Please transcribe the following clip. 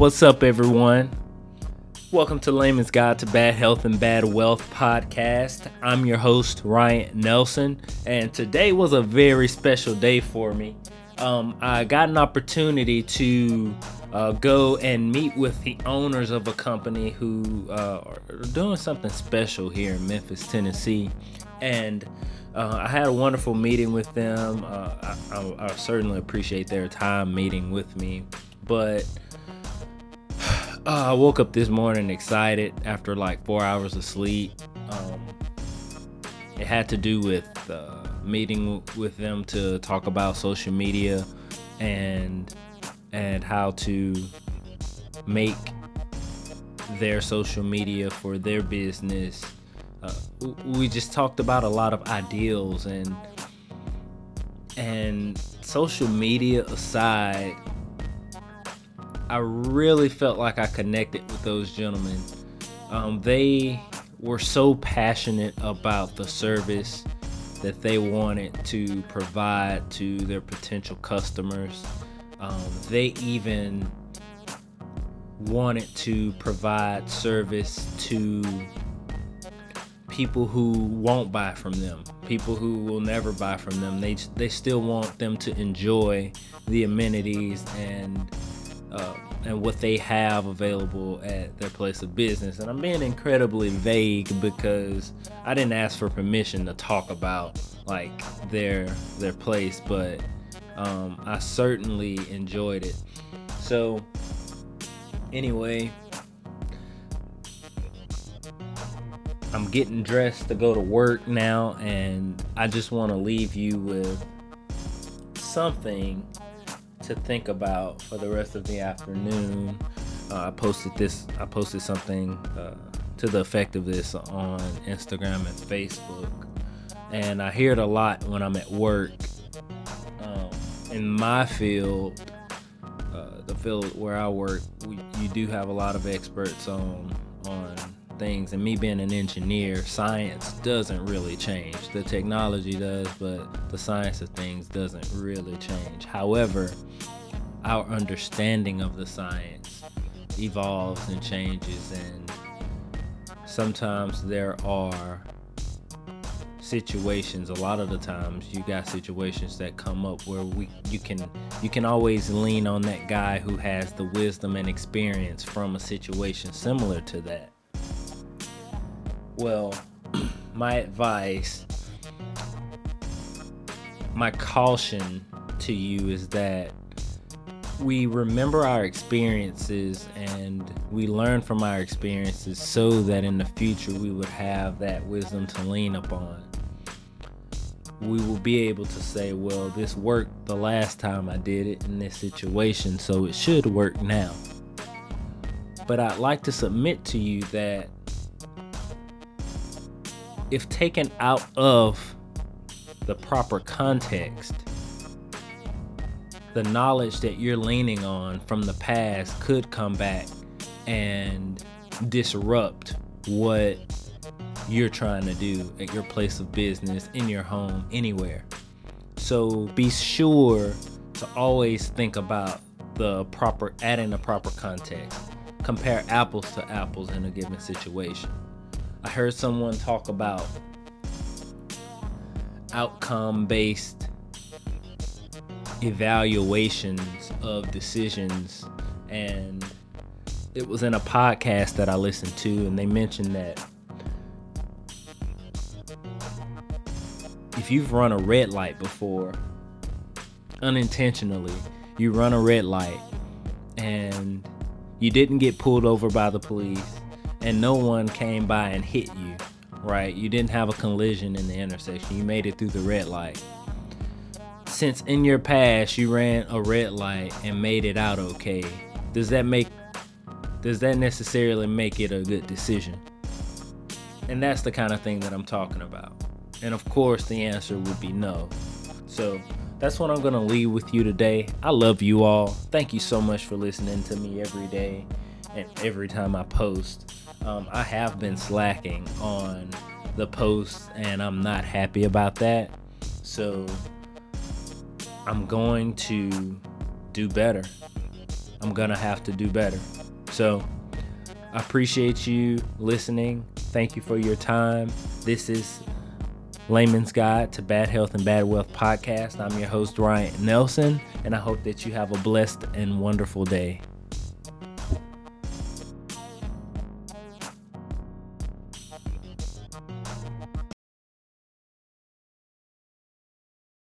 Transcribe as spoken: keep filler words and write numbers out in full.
What's up, everyone? Welcome to Layman's Guide to Bad Health and Bad Wealth Podcast. I'm your host, Ryan Nelson, and today was a very special day for me. Um, I got an opportunity to uh, go and meet with the owners of a company who uh, are doing something special here in Memphis, Tennessee. And uh, I had a wonderful meeting with them. Uh, I, I, I certainly appreciate their time meeting with me, but Uh, I woke up this morning excited after like four hours of sleep. Um, it had to do with uh, meeting w- with them to talk about social media and and how to make their social media for their business. Uh, we just talked about a lot of ideals and and social media aside. I really felt like I connected with those gentlemen. Um, they were so passionate about the service that they wanted to provide to their potential customers. Um, they even wanted to provide service to people who won't buy from them, people who will never buy from them. They, they still want them to enjoy the amenities and Uh, and what they have available at their place of business. And I'm being incredibly vague because I didn't ask for permission to talk about like their their place, but um, I certainly enjoyed it. So anyway, I'm getting dressed to go to work now, and I just want to leave you with something to think about for the rest of the afternoon. Uh, I posted this. I posted something uh, to the effect of this on Instagram and Facebook, and I hear it a lot when I'm at work. Um, in my field, uh, the field where I work, we, you do have a lot of experts on on things. And me being an engineer, science doesn't really change. The technology does, but the science of things doesn't really change. However, our understanding of the science evolves and changes, and sometimes there are situations, a lot of the times you got situations that come up where we you can you can always lean on that guy who has the wisdom and experience from a situation similar to that. Well, my advice, my caution to you is that we remember our experiences and we learn from our experiences so that in the future we would have that wisdom to lean upon. We will be able to say, well, this worked the last time I did it in this situation, so it should work now. But I'd like to submit to you that if taken out of the proper context, the knowledge that you're leaning on from the past could come back and disrupt what you're trying to do at your place of business, in your home, anywhere. So be sure to always think about the proper, add in the proper context. Compare apples to apples in a given situation. I heard someone talk about outcome-based evaluations of decisions, and it was in a podcast that I listened to, and they mentioned that if you've run a red light before, unintentionally, you run a red light, and you didn't get pulled over by the police, and no one came by and hit you, right? You didn't have a collision in the intersection. You made it through the red light. Since in your past you ran a red light and made it out okay, does that make, does that necessarily make it a good decision? And that's the kind of thing that I'm talking about. And of course the answer would be no. So that's what I'm gonna leave with you today. I love you all. Thank you so much for listening to me every day and every time I post. Um, I have been slacking on the posts, and I'm not happy about that. So I'm going to do better. I'm gonna have to do better. So I appreciate you listening. Thank you for your time. This is Layman's Guide to Bad Health and Bad Wealth Podcast. I'm your host, Ryan Nelson, and I hope that you have a blessed and wonderful day.